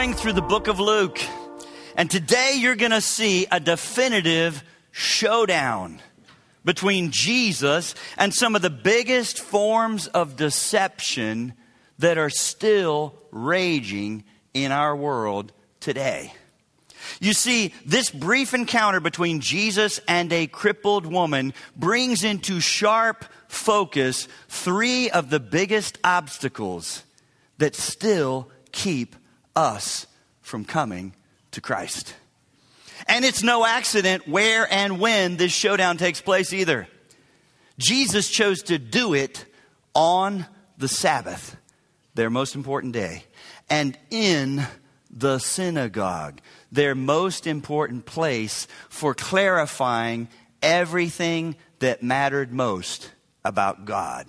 going through the book of Luke, and today you're going to see a definitive showdown between Jesus and some of the biggest forms of deception that are still raging in our world today. You see, this brief encounter between Jesus and a crippled woman brings into sharp focus three of the biggest obstacles that still keep us from coming to Christ. And it's no accident where and when this showdown takes place either. Jesus chose to do it on the Sabbath, their most important day, and in the synagogue, their most important place for clarifying everything that mattered most about God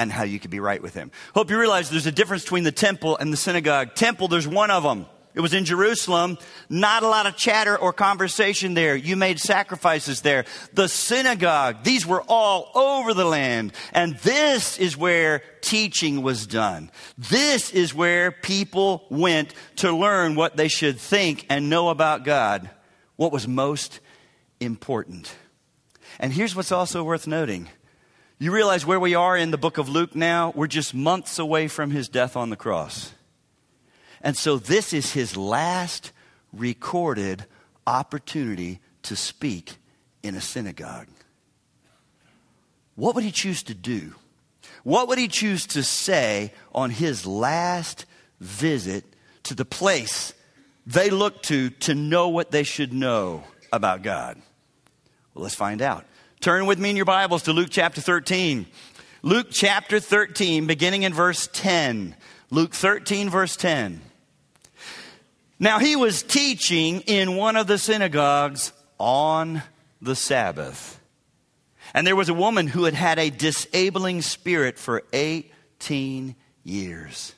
and how you could be right with him. Hope you realize there's a difference between the temple and the synagogue. Temple, there's one of them. It was in Jerusalem. Not a lot of chatter or conversation there. You made sacrifices there. The synagogue, these were all over the land. And this is where teaching was done. This is where people went to learn what they should think and know about God, what was most important. And here's what's also worth noting. You realize where we are in the book of Luke now? We're just months away from his death on the cross. And so this is his last recorded opportunity to speak in a synagogue. What would he choose to do? What would he choose to say on his last visit to the place they look to know what they should know about God? Well, let's find out. Turn with me in your Bibles to Luke chapter 13. Luke chapter 13, beginning in verse 10. Luke 13, verse 10. Now he was teaching in one of the synagogues on the Sabbath. And there was a woman who had had a disabling spirit for 18 years.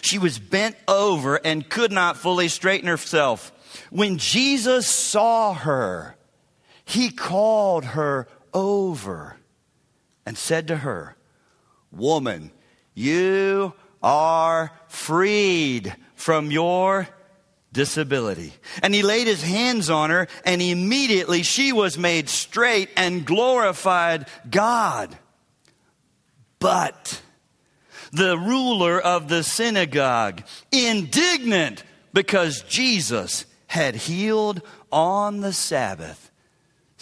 She was bent over and could not fully straighten herself. When Jesus saw her, he called her over and said to her, "Woman, you are freed from your disability." And he laid his hands on her, and immediately she was made straight and glorified God. But the ruler of the synagogue, indignant because Jesus had healed on the Sabbath,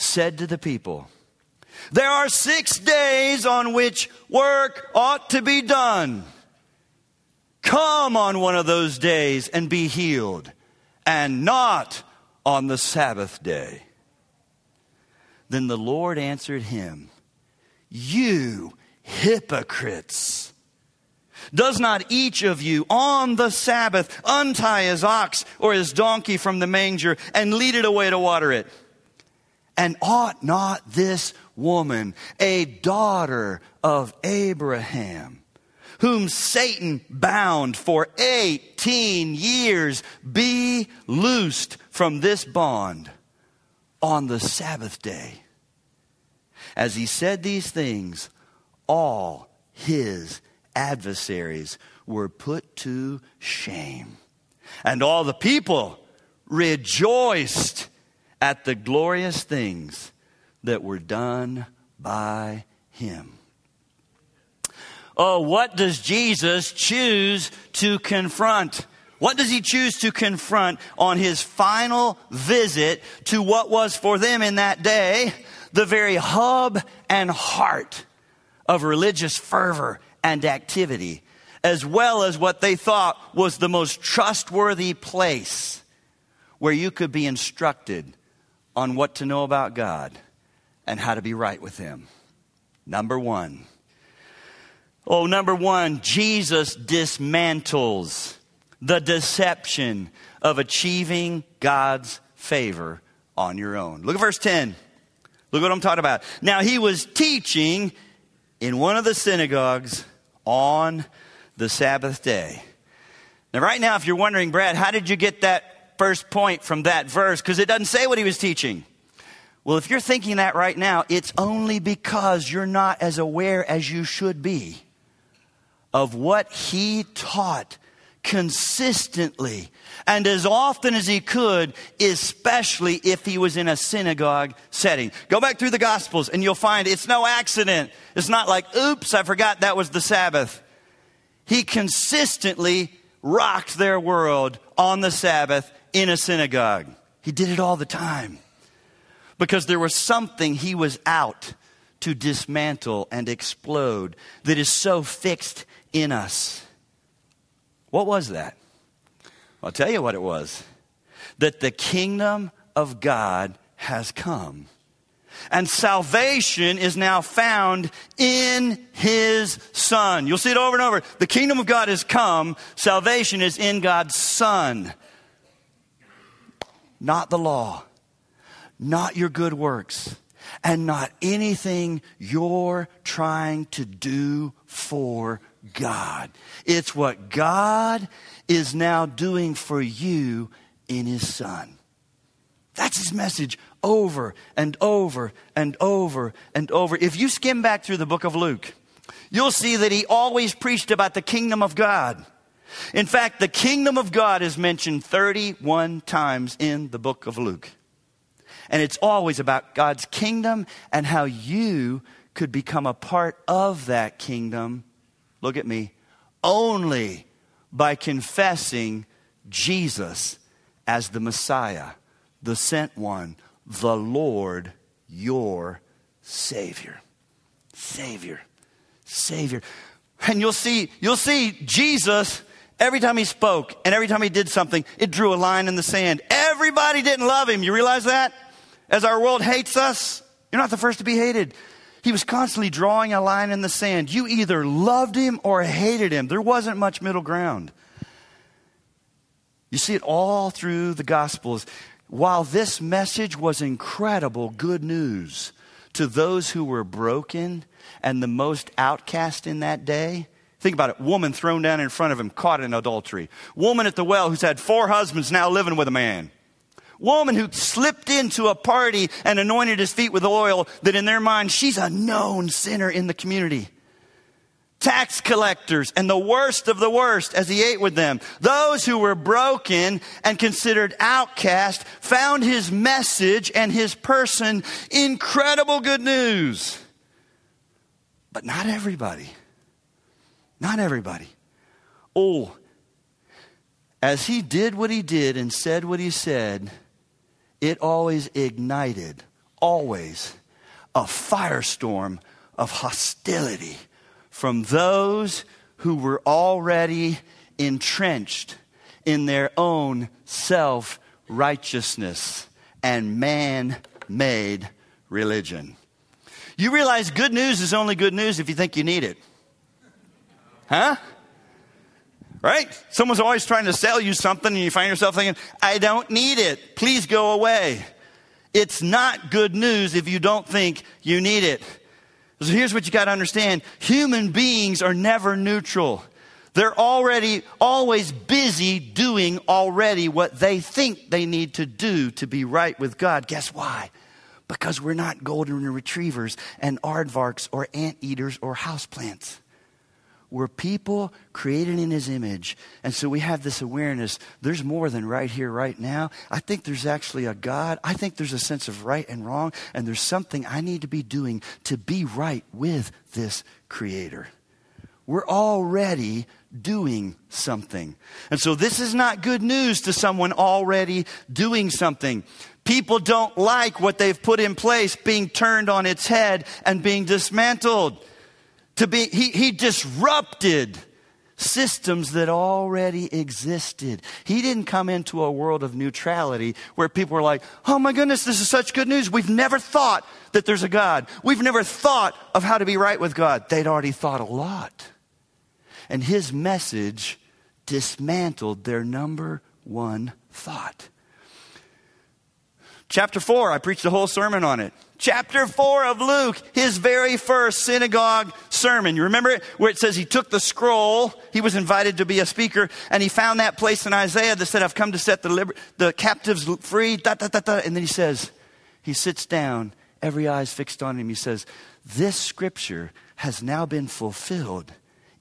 said to the people, "There are 6 days on which work ought to be done. Come on one of those days and be healed, and not on the Sabbath day." Then the Lord answered him, "You hypocrites! Does not each of you on the Sabbath untie his ox or his donkey from the manger and lead it away to water it? And ought not this woman, a daughter of Abraham, whom Satan bound for 18 years, be loosed from this bond on the Sabbath day?" As he said these things, all his adversaries were put to shame, and all the people rejoiced at the glorious things that were done by him. Oh, what does Jesus choose to confront? What does he choose to confront on his final visit to what was for them in that day the very hub and heart of religious fervor and activity, as well as what they thought was the most trustworthy place where you could be instructed on what to know about God and how to be right with him? Number one, Jesus dismantles the deception of achieving God's favor on your own. Look at verse 10. Look what I'm talking about. Now he was teaching in one of the synagogues on the Sabbath day. Now right now, if you're wondering, Brad, how did you get that first point from that verse? Because it doesn't say what he was teaching. Well, if you're thinking that right now, it's only because you're not as aware as you should be of what he taught consistently and as often as he could, especially if he was in a synagogue setting. Go back through the Gospels and you'll find it's no accident. It's not like, oops, I forgot that was the Sabbath. He consistently rocked their world on the Sabbath in a synagogue. He did it all the time because there was something he was out to dismantle and explode that is so fixed in us. What was that? I'll tell you what it was. That the kingdom of God has come. And salvation is now found in his Son. You'll see it over and over. The kingdom of God has come. Salvation is in God's Son. Not the law. Not your good works. And not anything you're trying to do for God. It's what God is now doing for you in his Son. That's his message over and over and over and over. If you skim back through the book of Luke, you'll see that he always preached about the kingdom of God. In fact, the kingdom of God is mentioned 31 times in the book of Luke. And it's always about God's kingdom and how you could become a part of that kingdom. Look at me. Only by confessing Jesus as the Messiah, the sent one, the Lord, your Savior. Savior. Savior. And you'll see Jesus, every time he spoke and every time he did something, it drew a line in the sand. Everybody didn't love him. You realize that? As our world hates us, you're not the first to be hated. He was constantly drawing a line in the sand. You either loved him or hated him. There wasn't much middle ground. You see it all through the Gospels. While this message was incredible good news to those who were broken and the most outcast in that day. Think about it. Woman thrown down in front of him, caught in adultery. Woman at the well who's had 4 husbands, now living with a man. Woman who slipped into a party and anointed his feet with oil, that in their mind, she's a known sinner in the community. Tax collectors and the worst of the worst as he ate with them. Those who were broken and considered outcast found his message and his person incredible good news. But not everybody. Not everybody. Oh, as he did what he did and said what he said, it always ignited, always, a firestorm of hostility from those who were already entrenched in their own self-righteousness and man-made religion. You realize good news is only good news if you think you need it. Huh? Right? Someone's always trying to sell you something and you find yourself thinking, I don't need it. Please go away. It's not good news if you don't think you need it. So here's what you got to understand. Human beings are never neutral. They're already always busy doing already what they think they need to do to be right with God. Guess why? Because we're not golden retrievers and aardvarks or anteaters or houseplants. We're people created in his image. And so we have this awareness. There's more than right here, right now. I think there's actually a God. I think there's a sense of right and wrong. And there's something I need to be doing to be right with this creator. We're already doing something. And so this is not good news to someone already doing something. People don't like what they've put in place being turned on its head and being dismantled. He disrupted systems that already existed. He didn't come into a world of neutrality where people were like, oh my goodness, this is such good news. We've never thought that there's a God. We've never thought of how to be right with God. They'd already thought a lot. And his message dismantled their number one thought. Chapter 4, I preached a whole sermon on it. Chapter 4 of Luke, his very first synagogue sermon. You remember it? Where it says he took the scroll, he was invited to be a speaker, and he found that place in Isaiah that said, I've come to set the captives free, And then he says, he sits down, every eye is fixed on him. He says, this scripture has now been fulfilled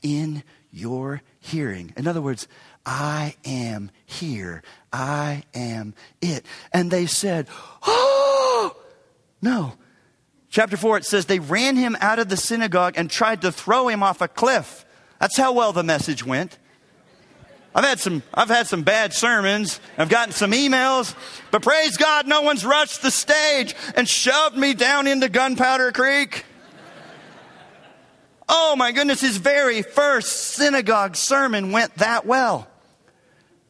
in your hearing. In other words, I am here. I am it. And they said, oh, no. Chapter 4, it says, they ran him out of the synagogue and tried to throw him off a cliff. That's how well the message went. I've had some bad sermons. I've gotten some emails. But praise God, no one's rushed the stage and shoved me down into Gunpowder Creek. Oh my goodness, his very first synagogue sermon went that well.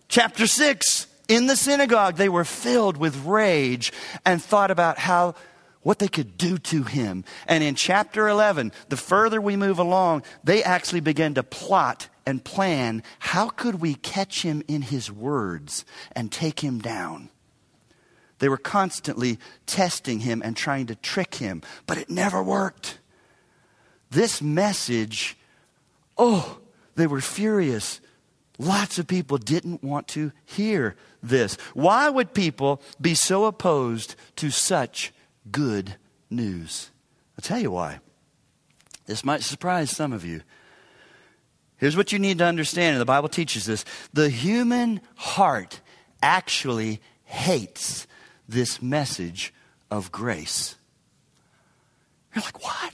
Chapter 6, in the synagogue, they were filled with rage and thought about what they could do to him. And in chapter 11, the further we move along, they actually began to plot and plan, how could we catch him in his words and take him down? They were constantly testing him and trying to trick him, but it never worked. This message, they were furious. Lots of people didn't want to hear this. Why would people be so opposed to such good news? I'll tell you why. This might surprise some of you. Here's what you need to understand, and the Bible teaches this. The human heart actually hates this message of grace. You're like, what?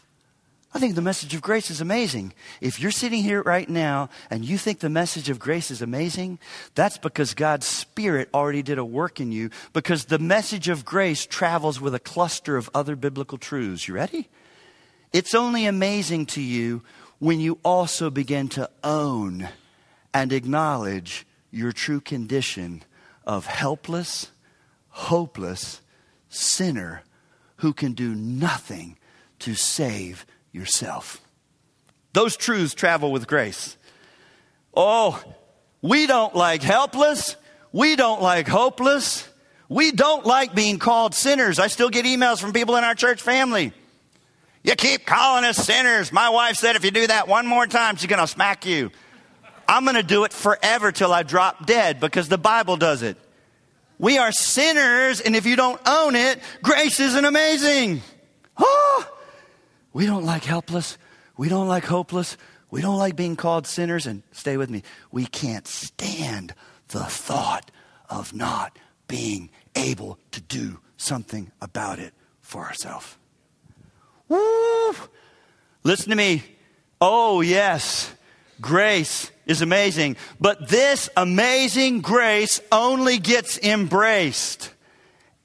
I think the message of grace is amazing. If you're sitting here right now and you think the message of grace is amazing, that's because God's Spirit already did a work in you, because the message of grace travels with a cluster of other biblical truths. You ready? It's only amazing to you when you also begin to own and acknowledge your true condition of helpless, hopeless sinner who can do nothing to save yourself. Those truths travel with grace. Oh, we don't like helpless. We don't like hopeless. We don't like being called sinners. I still get emails from people in our church family. You keep calling us sinners. My wife said if you do that one more time, she's going to smack you. I'm going to do it forever till I drop dead because the Bible does it. We are sinners, and if you don't own it, grace isn't amazing. Oh, we don't like helpless. We don't like hopeless. We don't like being called sinners. And stay with me. We can't stand the thought of not being able to do something about it for ourselves. Woo. Listen to me. Oh, yes, grace is amazing. But this amazing grace only gets embraced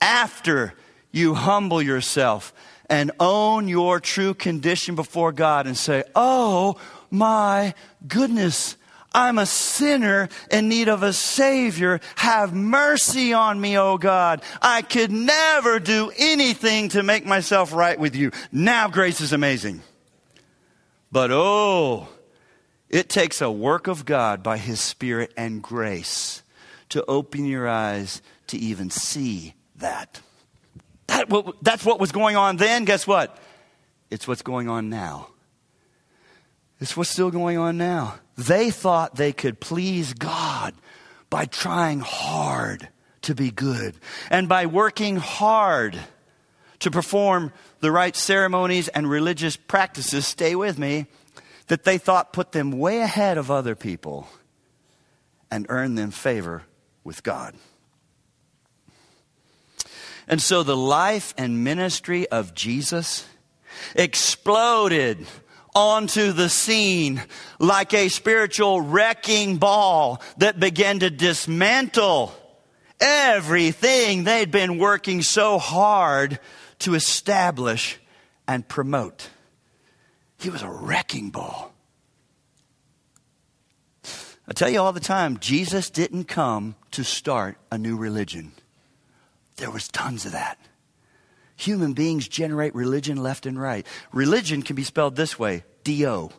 after you humble yourself and own your true condition before God and say, oh, my goodness, I'm a sinner in need of a Savior. Have mercy on me, oh God. I could never do anything to make myself right with you. Now grace is amazing. But it takes a work of God by His Spirit and grace to open your eyes to even see that. That's what was going on then. Guess what? It's what's going on now. It's what's still going on now. They thought they could please God by trying hard to be good and by working hard to perform the right ceremonies and religious practices, stay with me, that they thought put them way ahead of other people and earned them favor with God. And so the life and ministry of Jesus exploded onto the scene like a spiritual wrecking ball that began to dismantle everything they'd been working so hard to establish and promote. He was a wrecking ball. I tell you all the time, Jesus didn't come to start a new religion. There was tons of that. Human beings generate religion left and right. Religion can be spelled this way, D-O.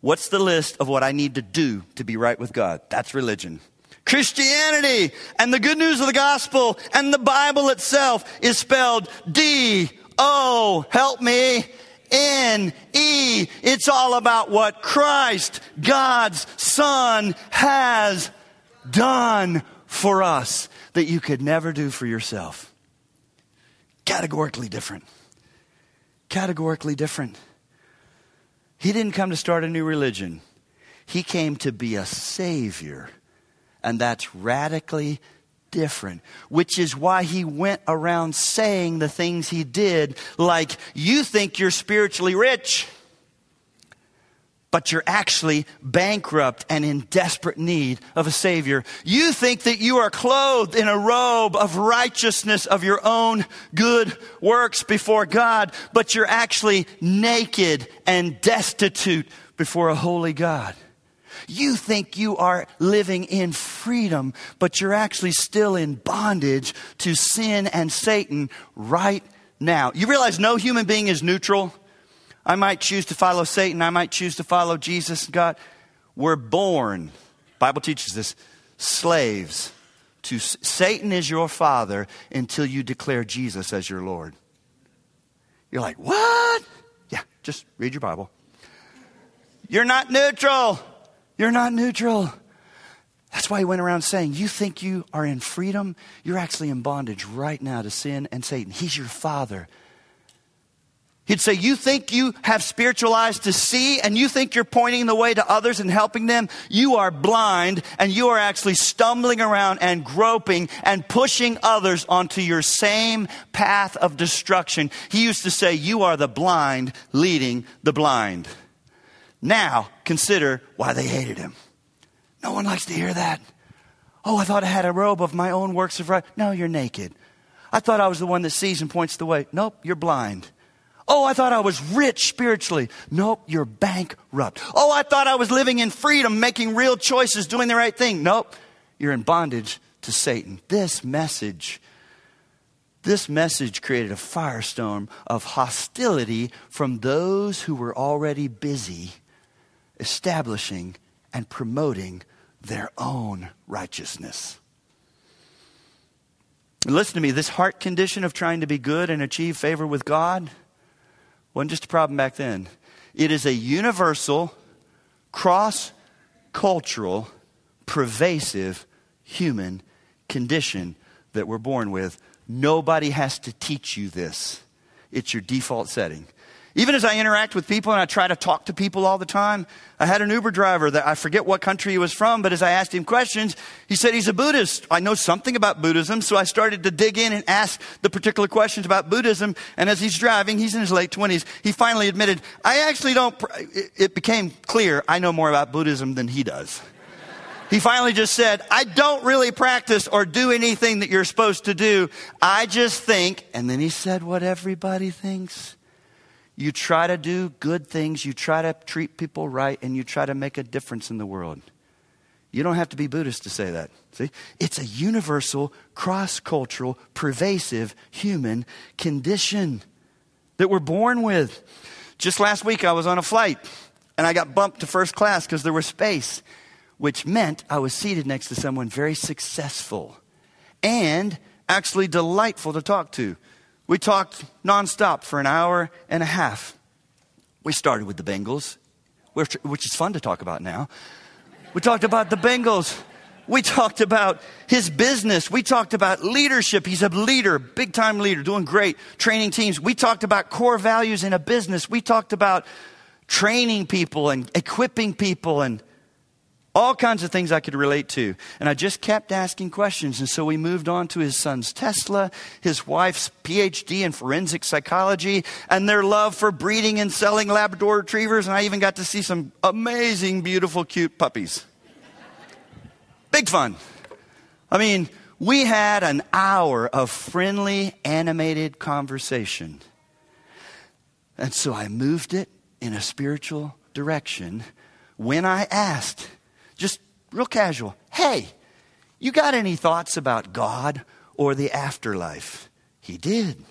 What's the list of what I need to do to be right with God? That's religion. Christianity and the good news of the gospel and the Bible itself is spelled D-O. Help me. N-E. It's all about what Christ, God's Son, has done for us that you could never do for yourself. Categorically different. Categorically different. He didn't come to start a new religion. He came to be a savior, and that's radically different, which is why he went around saying the things he did, like, you think you're spiritually rich, but you're actually bankrupt and in desperate need of a savior. You think that you are clothed in a robe of righteousness of your own good works before God, but you're actually naked and destitute before a holy God. You think you are living in freedom, but you're actually still in bondage to sin and Satan right now. You realize no human being is neutral. I might choose to follow Satan. I might choose to follow Jesus. God, we're born, Bible teaches this, slaves to Satan is your father until you declare Jesus as your Lord. You're like, what? Yeah, just read your Bible. You're not neutral. You're not neutral. That's why he went around saying, you think you are in freedom? You're actually in bondage right now to sin and Satan. He's your father. He'd say, you think you have spiritual eyes to see and you think you're pointing the way to others and helping them? You are blind and you are actually stumbling around and groping and pushing others onto your same path of destruction. He used to say, you are the blind leading the blind. Now, consider why they hated him. No one likes to hear that. Oh, I thought I had a robe of my own works of right. No, you're naked. I thought I was the one that sees and points the way. Nope, you're blind. Oh, I thought I was rich spiritually. Nope, you're bankrupt. Oh, I thought I was living in freedom, making real choices, doing the right thing. Nope, you're in bondage to Satan. This message created a firestorm of hostility from those who were already busy establishing and promoting their own righteousness. And listen to me, this heart condition of trying to be good and achieve favor with God wasn't just a problem back then. It is a universal, cross-cultural, pervasive human condition that we're born with. Nobody has to teach you this. It's your default setting. Even as I interact with people and I try to talk to people all the time, I had an Uber driver that I forget what country he was from, but as I asked him questions, he said he's a Buddhist. I know something about Buddhism, so I started to dig in and ask the particular questions about Buddhism. And as he's driving, he's in his late 20s, he finally admitted, I actually don't, it became clear I know more about Buddhism than he does. He finally just said, I don't really practice or do anything that you're supposed to do. I just think, and then he said what everybody thinks. You try to do good things, you try to treat people right, and you try to make a difference in the world. You don't have to be Buddhist to say that. See? It's a universal, cross-cultural, pervasive human condition that we're born with. Just last week, I was on a flight, and I got bumped to first class because there was space, which meant I was seated next to someone very successful and actually delightful to talk to. We talked nonstop for an hour and a half. We started with the Bengals, which is fun to talk about now. We talked about the Bengals. We talked about his business. We talked about leadership. He's a leader, big time leader, doing great, training teams. We talked about core values in a business. We talked about training people and equipping people and all kinds of things I could relate to. And I just kept asking questions. And so we moved on to his son's Tesla, his wife's PhD in forensic psychology, and their love for breeding and selling Labrador retrievers. And I even got to see some amazing, beautiful, cute puppies. Big fun. I mean, we had an hour of friendly, animated conversation. And so I moved it in a spiritual direction when I asked, just real casual, hey, you got any thoughts about God or the afterlife? He did.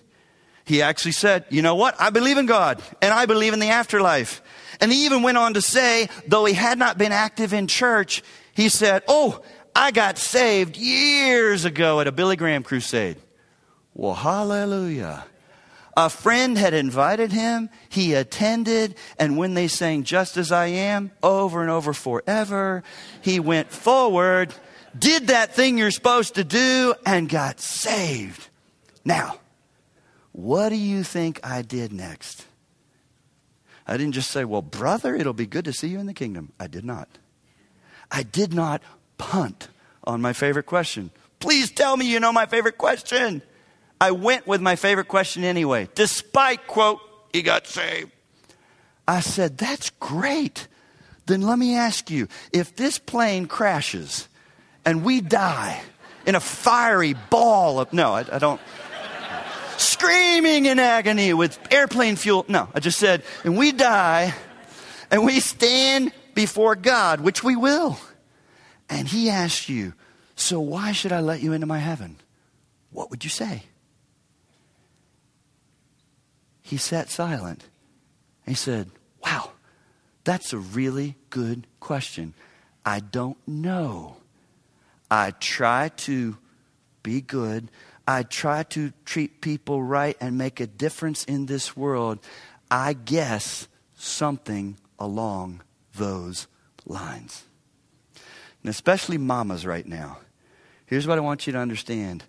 He actually said, you know what? I believe in God and I believe in the afterlife. And he even went on to say, though he had not been active in church, he said, oh, I got saved years ago at a Billy Graham crusade. Well, hallelujah. A friend had invited him, he attended, and when they sang Just As I Am over and over forever, he went forward, did that thing you're supposed to do, and got saved. Now, what do you think I did next? I didn't just say, well, brother, it'll be good to see you in the kingdom. I did not. I did not punt on my favorite question. Please tell me you know my favorite question. I went with my favorite question anyway, despite, quote, he got saved. I said, that's great. Then let me ask you, if this plane crashes and we die in a fiery ball of, no, I don't, screaming in agony with airplane fuel. No, I just said, and we die and we stand before God, which we will. And he asks you, so why should I let you into my heaven? What would you say? He sat silent. He said, wow, that's a really good question. I don't know. I try to be good. I try to treat people right and make a difference in this world. I guess something along those lines. And especially mamas right now. Here's what I want you to understand.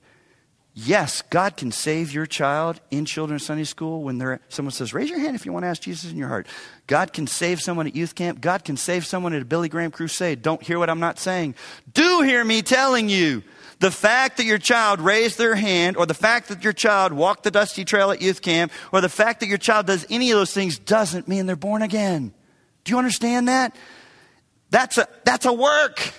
Yes, God can save your child in Children's Sunday School when someone says, raise your hand if you want to ask Jesus in your heart. God can save someone at youth camp. God can save someone at a Billy Graham crusade. Don't hear what I'm not saying. Do hear me telling you, the fact that your child raised their hand, or the fact that your child walked the dusty trail at youth camp, or the fact that your child does any of those things doesn't mean they're born again. Do you understand that? That's a work.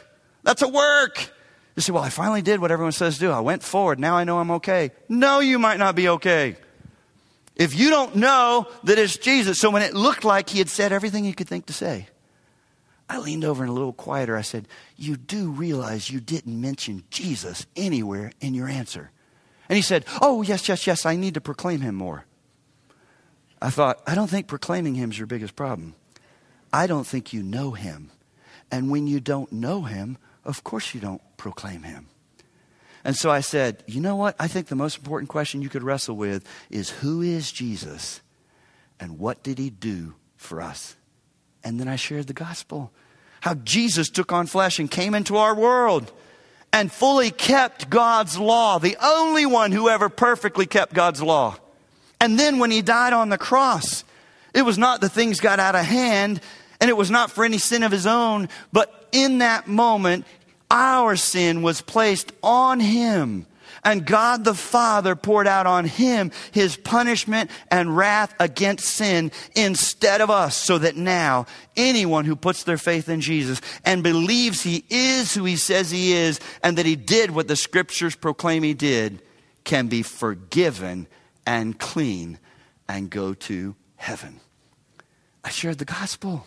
That's a work. You say, well, I finally did what everyone says to do. I went forward. Now I know I'm okay. No, you might not be okay. If you don't know that it's Jesus. So when it looked like he had said everything he could think to say, I leaned over and a little quieter. I said, you do realize you didn't mention Jesus anywhere in your answer. And he said, oh, yes, I need to proclaim him more. I thought, I don't think proclaiming him is your biggest problem. I don't think you know him. And when you don't know him, of course you don't proclaim him. And so I said, you know what? I think the most important question you could wrestle with is, who is Jesus and what did he do for us? And then I shared the gospel, how Jesus took on flesh and came into our world and fully kept God's law, the only one who ever perfectly kept God's law. And then when he died on the cross, it was not that things got out of hand, and it was not for any sin of his own, but in that moment, our sin was placed on him, and God the Father poured out on him his punishment and wrath against sin instead of us, so that now anyone who puts their faith in Jesus and believes he is who he says he is, and that he did what the scriptures proclaim he did, can be forgiven and clean and go to heaven. I shared the gospel.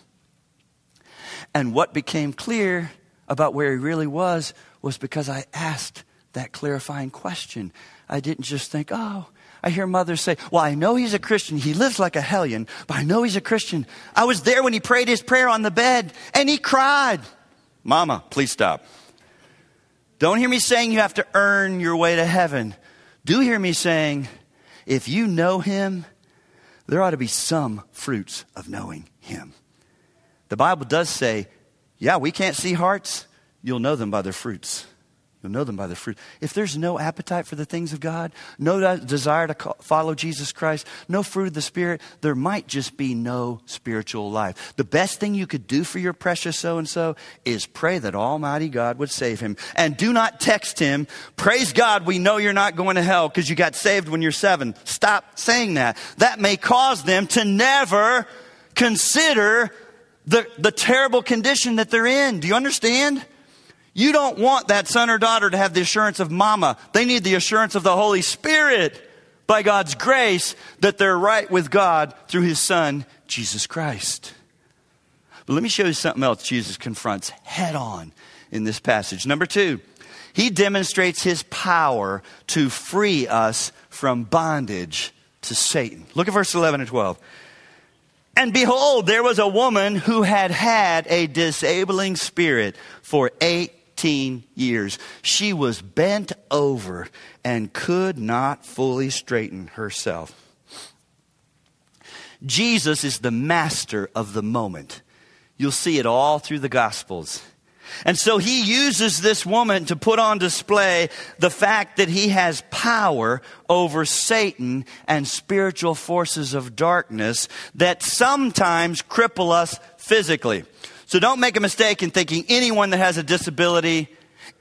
And what became clear about where he really was because I asked that clarifying question. I didn't just think, oh, I hear mothers say, well, I know he's a Christian. He lives like a hellion, but I know he's a Christian. I was there when he prayed his prayer on the bed and he cried. Mama, please stop. Don't hear me saying you have to earn your way to heaven. Do hear me saying, if you know him, there ought to be some fruits of knowing him. The Bible does say, yeah, we can't see hearts. You'll know them by their fruits. You'll know them by their fruit. If there's no appetite for the things of God, no desire to follow Jesus Christ, no fruit of the Spirit, there might just be no spiritual life. The best thing you could do for your precious so-and-so is pray that Almighty God would save him. And do not text him, praise God, we know you're not going to hell because you got saved when you're 7. Stop saying that. That may cause them to never consider the terrible condition that they're in. Do you understand? You don't want that son or daughter to have the assurance of mama. They need the assurance of the Holy Spirit by God's grace that they're right with God through his son, Jesus Christ. But let me show you something else Jesus confronts head on in this passage. Number 2, he demonstrates his power to free us from bondage to Satan. Look at verse 11 and 12. And behold, there was a woman who had a disabling spirit for 18 years. She was bent over and could not fully straighten herself. Jesus is the master of the moment. You'll see it all through the Gospels. And so he uses this woman to put on display the fact that he has power over Satan and spiritual forces of darkness that sometimes cripple us physically. So don't make a mistake in thinking anyone that has a disability,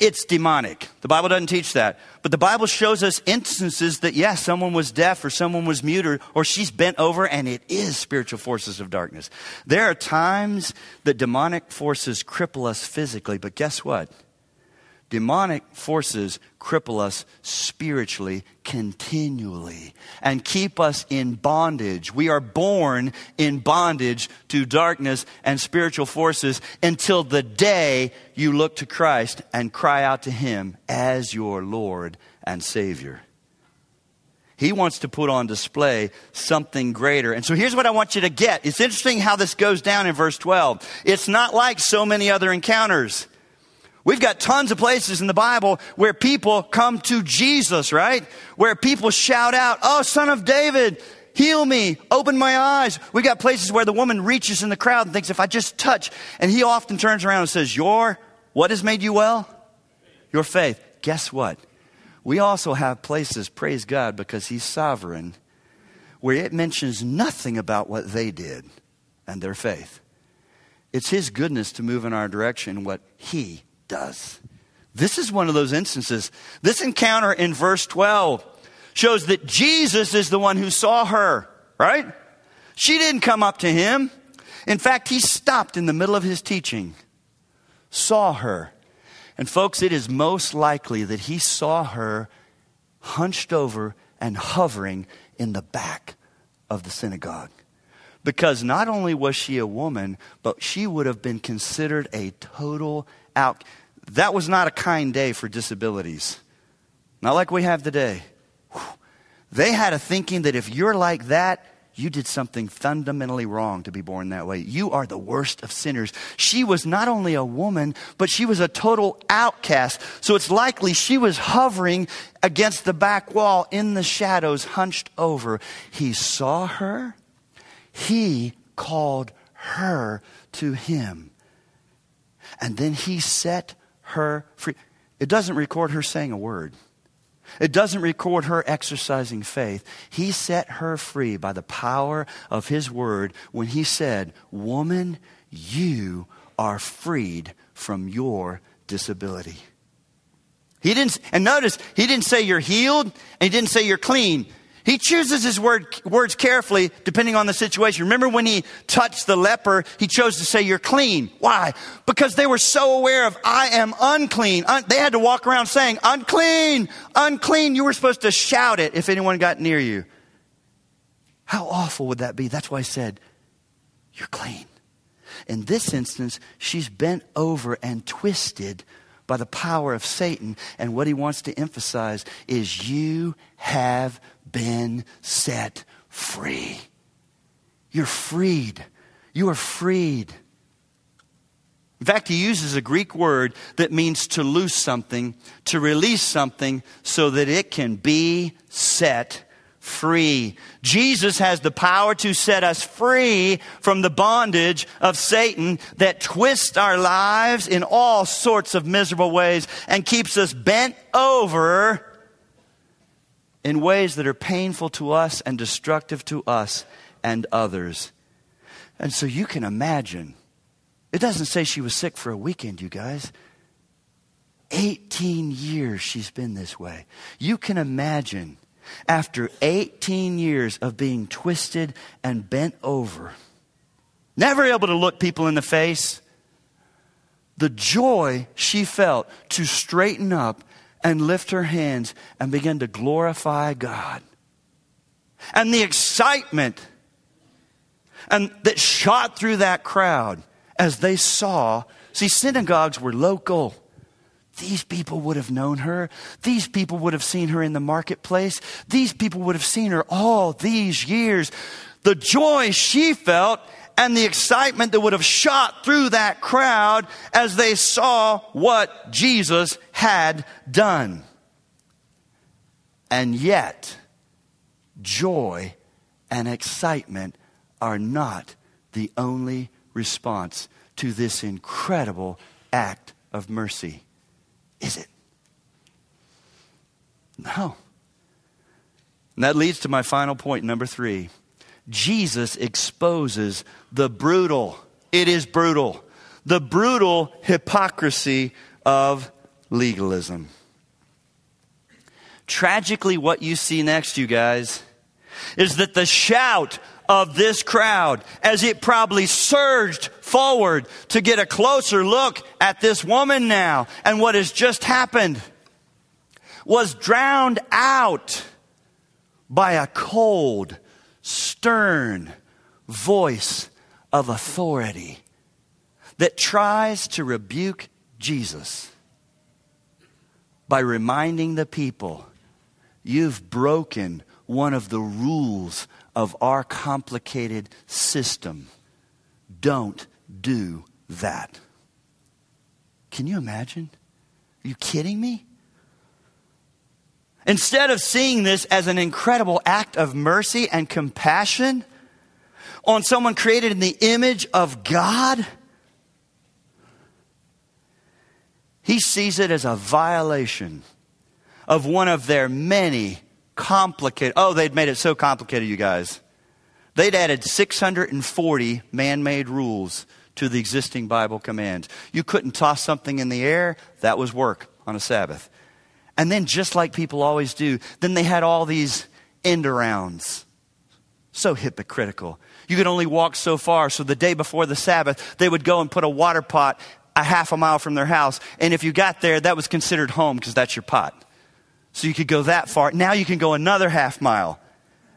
it's demonic. The Bible doesn't teach that. But the Bible shows us instances that, yes, someone was deaf or someone was mute or she's bent over, and it is spiritual forces of darkness. There are times that demonic forces cripple us physically, but guess what? Demonic forces cripple us spiritually continually and keep us in bondage. We are born in bondage to darkness and spiritual forces until the day you look to Christ and cry out to Him as your Lord and Savior. He wants to put on display something greater. And so here's what I want you to get. It's interesting how this goes down in verse 12. It's not like so many other encounters. We've got tons of places in the Bible where people come to Jesus, right? Where people shout out, "Oh, Son of David, heal me, open my eyes." We've got places where the woman reaches in the crowd and thinks, if I just touch. And He often turns around and says, what has made you well? Your faith. Guess what? We also have places, praise God, because He's sovereign, where it mentions nothing about what they did and their faith. It's His goodness to move in our direction what He did. This is one of those instances. This encounter in verse 12 shows that Jesus is the one who saw her, right? She didn't come up to Him. In fact, He stopped in the middle of His teaching, saw her. And folks, it is most likely that He saw her hunched over and hovering in the back of the synagogue. Because not only was she a woman, but she would have been considered a total out. That was not a kind day for disabilities. Not like we have today. They had a thinking that if you're like that, you did something fundamentally wrong to be born that way. You are the worst of sinners. She was not only a woman, but she was a total outcast. So it's likely she was hovering against the back wall in the shadows, hunched over. He saw her. He called her to Him. And then He set her free. It doesn't record her saying a word. It doesn't record her exercising faith. He set her free by the power of His word when He said, "Woman, you are freed from your disability." He didn't, and notice, He didn't say you're healed, and He didn't say you're clean. He chooses His words carefully depending on the situation. Remember when He touched the leper, He chose to say, "You're clean." Why? Because they were so aware of, "I am unclean." They had to walk around saying, "Unclean, unclean." You were supposed to shout it if anyone got near you. How awful would that be? That's why He said, "You're clean." In this instance, she's bent over and twisted by the power of Satan. And what He wants to emphasize is you have been set free. You're freed. You are freed. In fact, He uses a Greek word that means to loose something, to release something so that it can be set free. Jesus has the power to set us free from the bondage of Satan that twists our lives in all sorts of miserable ways and keeps us bent over in ways that are painful to us and destructive to us and others. And so you can imagine, it doesn't say she was sick for a weekend, you guys. 18 years she's been this way. You can imagine, after 18 years of being twisted and bent over, never able to look people in the face, the joy she felt to straighten up and lift her hands and begin to glorify God. And the excitement and that shot through that crowd as they saw. See, synagogues were local. These people would have known her. These people would have seen her in the marketplace. These people would have seen her all these years. The joy she felt and the excitement that would have shot through that crowd as they saw what Jesus had done. And yet, joy and excitement are not the only response to this incredible act of mercy. Is it? No. And that leads to my final point, number 3. Jesus exposes the brutal. It is brutal. the brutal hypocrisy of legalism. Tragically, what you see next, you guys, is that the shout of this crowd, as it probably surged forward to get a closer look at this woman now and what has just happened, was drowned out by a cold, stern voice of authority that tries to rebuke Jesus by reminding the people, you've broken one of the rules of our complicated system. Don't do that. Can you imagine? Are you kidding me? Instead of seeing this as an incredible act of mercy and compassion on someone created in the image of God, he sees it as a violation of one of their many complicated... Oh, they'd made it so complicated, you guys. They'd added 640 man-made rules to the existing Bible commands. You couldn't toss something in the air. That was work on a Sabbath. And then, just like people always do, then they had all these end-arounds. So hypocritical. You could only walk so far. So the day before the Sabbath, they would go and put a water pot a half a mile from their house. And if you got there, that was considered home because that's your pot. So you could go that far. Now you can go another half mile.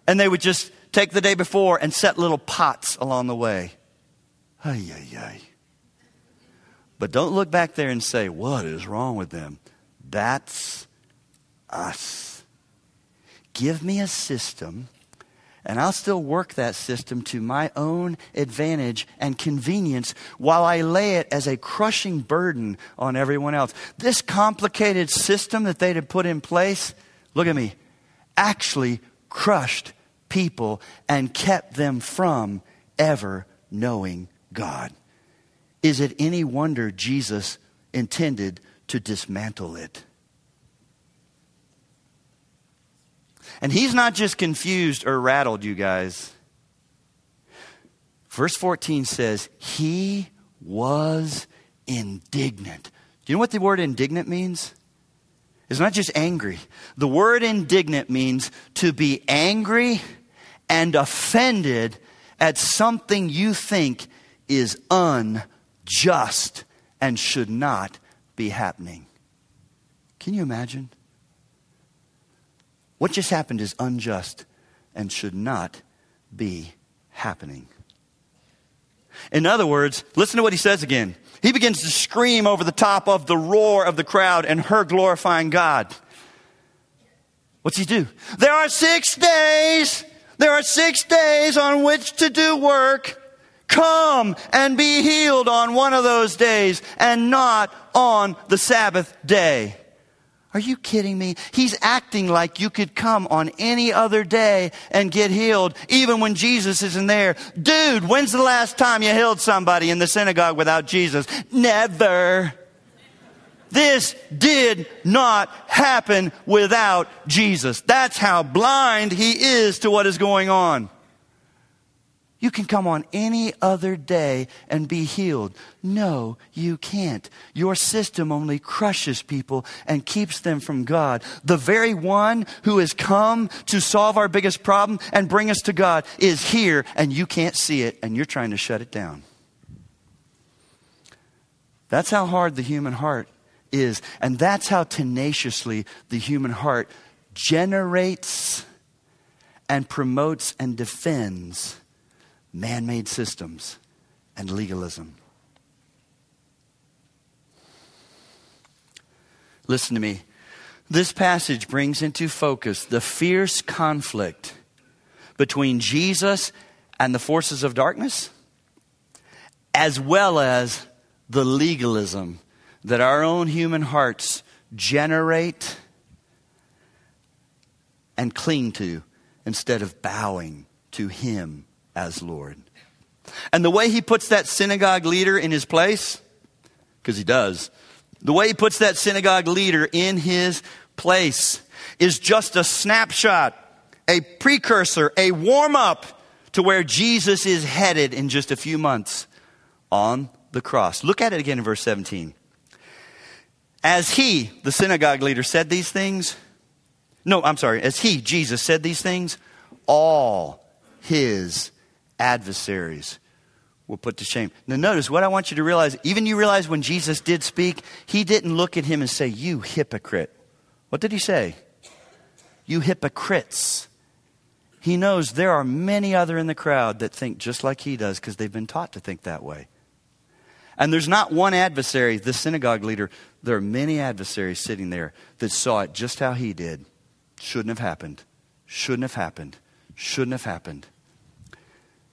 And they would just take the day before and set little pots along the way. Ay, ay, ay. But don't look back there and say, what is wrong with them? That's us. Give me a system, and I'll still work that system to my own advantage and convenience while I lay it as a crushing burden on everyone else. This complicated system that they had put in place, look at me, actually crushed people and kept them from ever knowing God. Is it any wonder Jesus intended to dismantle it? And he's not just confused or rattled, you guys. Verse 14 says, he was indignant. Do you know what the word indignant means? It's not just angry. The word indignant means to be angry and offended at something you think is unjust and should not be happening. Can you imagine? What just happened is unjust and should not be happening. In other words, listen to what he says again. He begins to scream over the top of the roar of the crowd and her glorifying God. What's he do? There are 6 days on which to do work. Come and be healed on one of those days and not on the Sabbath day. Are you kidding me? He's acting like you could come on any other day and get healed, even when Jesus isn't there. Dude, when's the last time you healed somebody in the synagogue without Jesus? Never. This did not happen without Jesus. That's how blind he is to what is going on. You can come on any other day and be healed. No, you can't. Your system only crushes people and keeps them from God. The very one who has come to solve our biggest problem and bring us to God is here, and you can't see it, and you're trying to shut it down. That's how hard the human heart is, and that's how tenaciously the human heart generates and promotes and defends man-made systems and legalism. Listen to me. This passage brings into focus the fierce conflict between Jesus and the forces of darkness, as well as the legalism that our own human hearts generate and cling to instead of bowing to him as Lord. And the way he puts that synagogue leader in his place, because he does, the way he puts that synagogue leader in his place is just a snapshot, a precursor, a warm-up to where Jesus is headed in just a few months on the cross. Look at it again in verse 17. As he, the synagogue leader, said these things, as he, Jesus, said these things, all his adversaries were put to shame. Now notice what I want you to realize, even you realize when Jesus did speak, he didn't look at him and say, you hypocrite. What did he say? You hypocrites. He knows there are many other in the crowd that think just like he does because they've been taught to think that way. And there's not one adversary, the synagogue leader. There are many adversaries sitting there that saw it just how he did. Shouldn't have happened. Shouldn't have happened. Shouldn't have happened.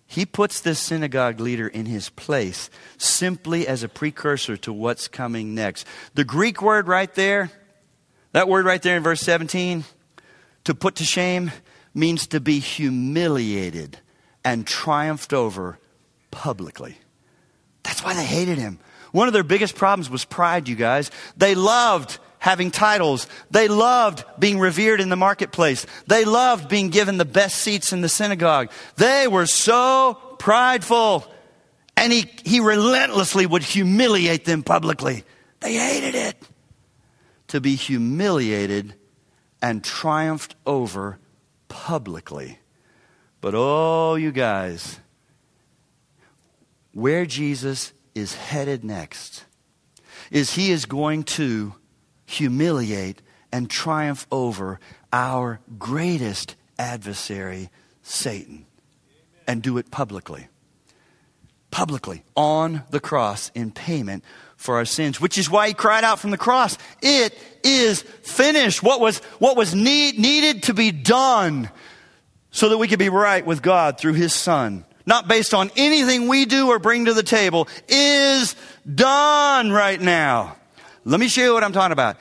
He puts this synagogue leader in his place simply as a precursor to what's coming next. The Greek word right there, that word right there in verse 17, to put to shame, means to be humiliated and triumphed over publicly. That's why they hated him. One of their biggest problems was pride, you guys. They loved having titles. They loved being revered in the marketplace. They loved being given the best seats in the synagogue. They were so prideful. And he relentlessly would humiliate them publicly. They hated it. To be humiliated and triumphed over publicly. But oh, you guys, where Jesus is headed next is he is going to humiliate and triumph over our greatest adversary, Satan. Amen. And do it publicly. Publicly, on the cross in payment for our sins, which is why he cried out from the cross, it is finished. What was needed to be done so that we could be right with God through his son, not based on anything we do or bring to the table, is done right now. Let me show you what I'm talking about,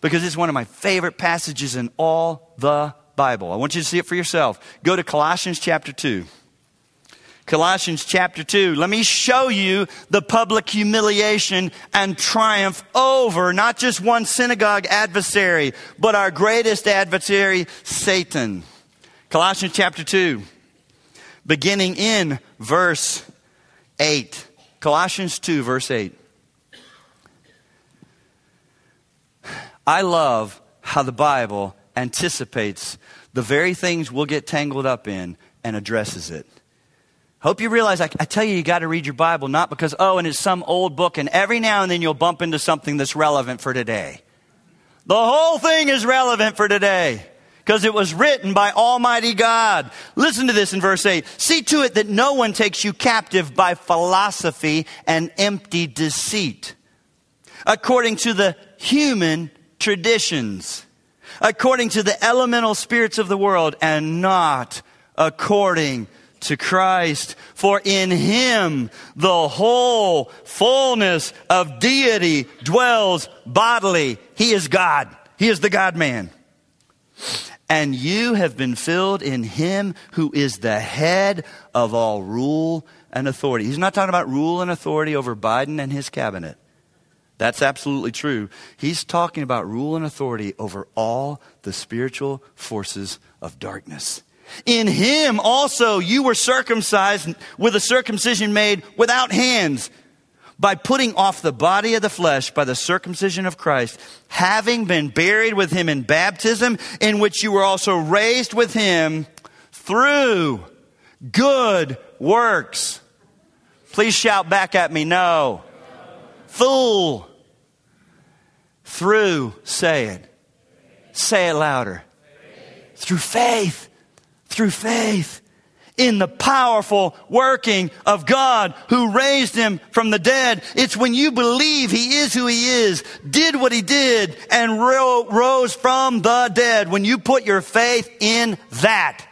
because it's one of my favorite passages in all the Bible. I want you to see it for yourself. Go to Colossians chapter 2. Colossians chapter 2. Let me show you the public humiliation and triumph over not just one synagogue adversary, but our greatest adversary, Satan. Colossians chapter 2, beginning in verse 8. Colossians 2, verse 8. I love how the Bible anticipates the very things we'll get tangled up in and addresses it. Hope you realize, I tell you got to read your Bible, not because, and it's some old book, and every now and then you'll bump into something that's relevant for today. The whole thing is relevant for today because it was written by Almighty God. Listen to this in verse 8. See to it that no one takes you captive by philosophy and empty deceit, according to the human traditions, according to the elemental spirits of the world, and not according to Christ, for in him the whole fullness of deity dwells bodily. He is God. He is the God-man. And you have been filled in him who is the head of all rule and authority. He's not talking about rule and authority over Biden and his cabinet. That's absolutely true. He's talking about rule and authority over all the spiritual forces of darkness. In him also you were circumcised with a circumcision made without hands, by putting off the body of the flesh by the circumcision of Christ, having been buried with him in baptism, in which you were also raised with him through good works. Please shout back at me, no. Fool. Through, say it. Say it louder. Through faith. Through faith in the powerful working of God who raised him from the dead. It's when you believe he is who he is, did what he did, and rose from the dead. When you put your faith in that,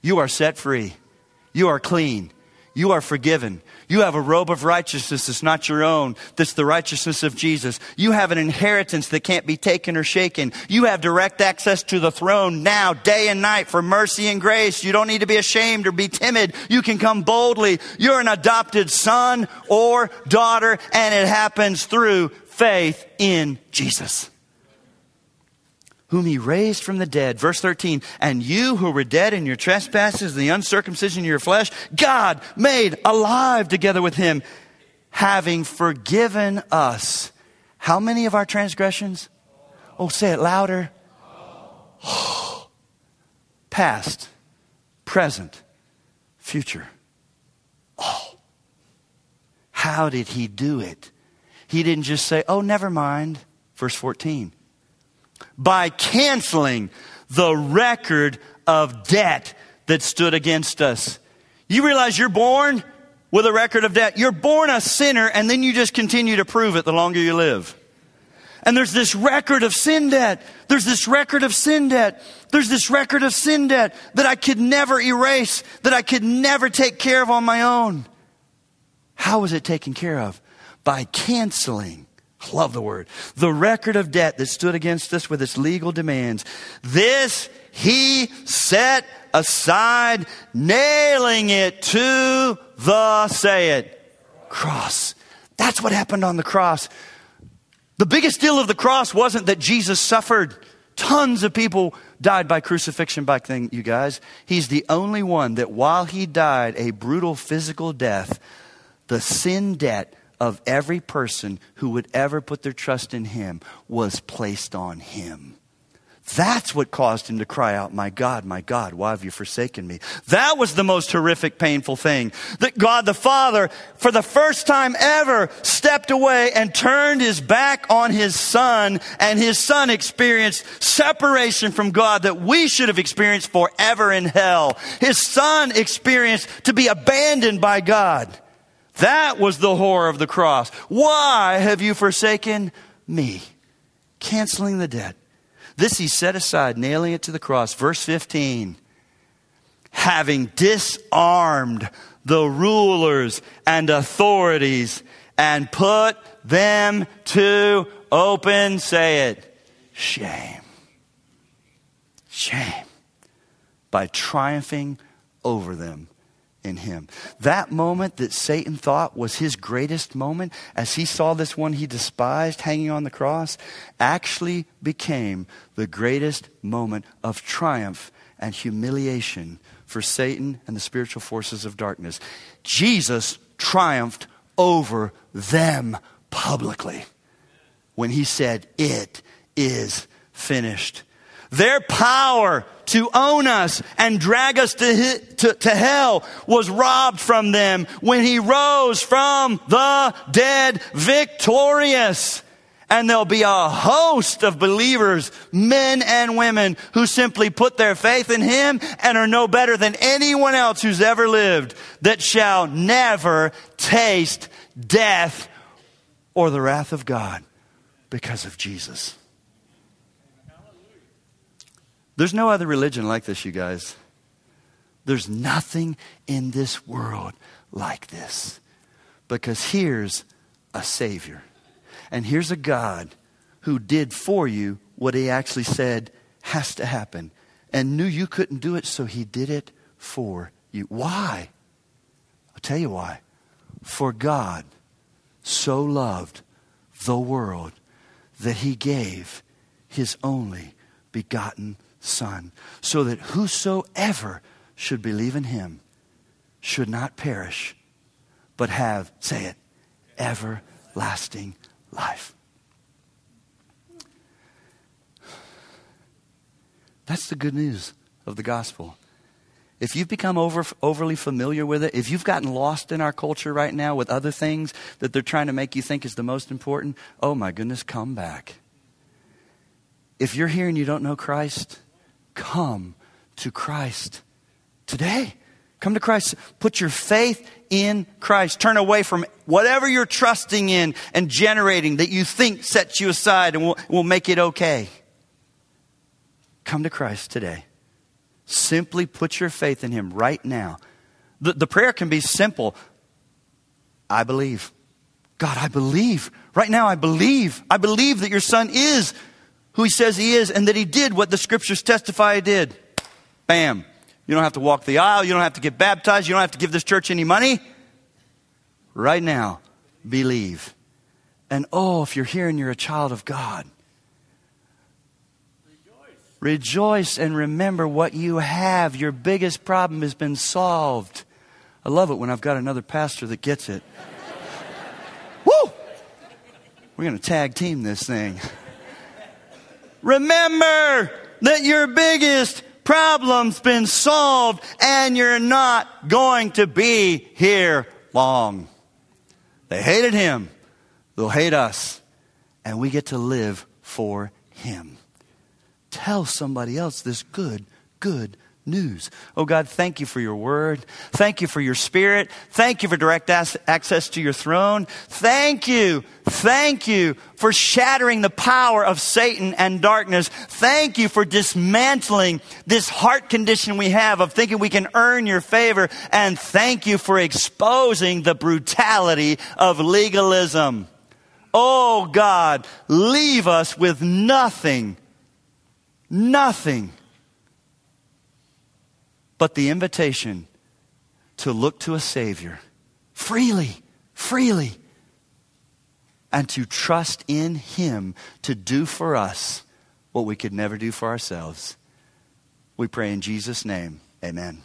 you are set free. You are clean. You are forgiven. You have a robe of righteousness that's not your own, that's the righteousness of Jesus. You have an inheritance that can't be taken or shaken. You have direct access to the throne now, day and night, for mercy and grace. You don't need to be ashamed or be timid. You can come boldly. You're an adopted son or daughter, and it happens through faith in Jesus, whom he raised from the dead. Verse 13, and you who were dead in your trespasses and the uncircumcision of your flesh, God made alive together with him, having forgiven us. How many of our transgressions? Oh, say it louder. Oh. Past, present, future. Oh. How did he do it? He didn't just say, oh, never mind. Verse 14. By canceling the record of debt that stood against us. You realize you're born with a record of debt. You're born a sinner, and then you just continue to prove it the longer you live. And there's this record of sin debt. There's this record of sin debt. There's this record of sin debt that I could never erase, that I could never take care of on my own. How was it taken care of? By canceling, I love the word, the record of debt that stood against us with its legal demands. This he set aside, nailing it to the, say it, cross. That's what happened on the cross. The biggest deal of the cross wasn't that Jesus suffered. Tons of people died by crucifixion back then, you guys. He's the only one that while he died a brutal physical death, the sin debt of every person who would ever put their trust in him was placed on him. That's what caused him to cry out, my God, why have you forsaken me? That was the most horrific, painful thing. That God the Father, for the first time ever, stepped away and turned his back on his son. And his son experienced separation from God that we should have experienced forever in hell. His son experienced to be abandoned by God. That was the horror of the cross. Why have you forsaken me? Canceling the debt. This he set aside, nailing it to the cross. Verse 15, having disarmed the rulers and authorities and put them to open, say it, shame. Shame. By triumphing over them in him. That moment that Satan thought was his greatest moment, as he saw this one he despised hanging on the cross, actually became the greatest moment of triumph and humiliation for Satan and the spiritual forces of darkness. Jesus triumphed over them publicly when he said, it is finished. Their power to own us and drag us to hell was robbed from them when he rose from the dead victorious. And there'll be a host of believers, men and women, who simply put their faith in him and are no better than anyone else who's ever lived, that shall never taste death or the wrath of God because of Jesus. There's no other religion like this, you guys. There's nothing in this world like this. Because here's a Savior. And here's a God who did for you what he actually said has to happen. And knew you couldn't do it, so he did it for you. Why? I'll tell you why. For God so loved the world that he gave his only begotten Son, so that whosoever should believe in him should not perish, but have, say it, everlasting life. That's the good news of the gospel. If you've become overly familiar with it, if you've gotten lost in our culture right now with other things that they're trying to make you think is the most important, oh my goodness, come back. If you're here and you don't know Christ, come to Christ today. Come to Christ. Put your faith in Christ. Turn away from whatever you're trusting in and generating that you think sets you aside and will make it okay. Come to Christ today. Simply put your faith in him right now. The prayer can be simple. I believe. God, I believe. Right now, I believe. I believe that your son is who he says he is, and that he did what the scriptures testify he did. Bam. You don't have to walk the aisle. You don't have to get baptized. You don't have to give this church any money. Right now, believe. And oh, if you're here and you're a child of God, rejoice and remember what you have. Your biggest problem has been solved. I love it when I've got another pastor that gets it. We're going to tag team this thing. Remember that your biggest problem's been solved and you're not going to be here long. They hated him. They'll hate us. And we get to live for him. Tell somebody else this good news. Oh God, thank you for your word. Thank you for your spirit. Thank you for direct access to your throne. Thank you for shattering the power of Satan and darkness. Thank you for dismantling this heart condition we have of thinking we can earn your favor. And thank you for exposing the brutality of legalism. Oh God, leave us with nothing but the invitation to look to a Savior freely, and to trust in him to do for us what we could never do for ourselves. We pray in Jesus' name, amen.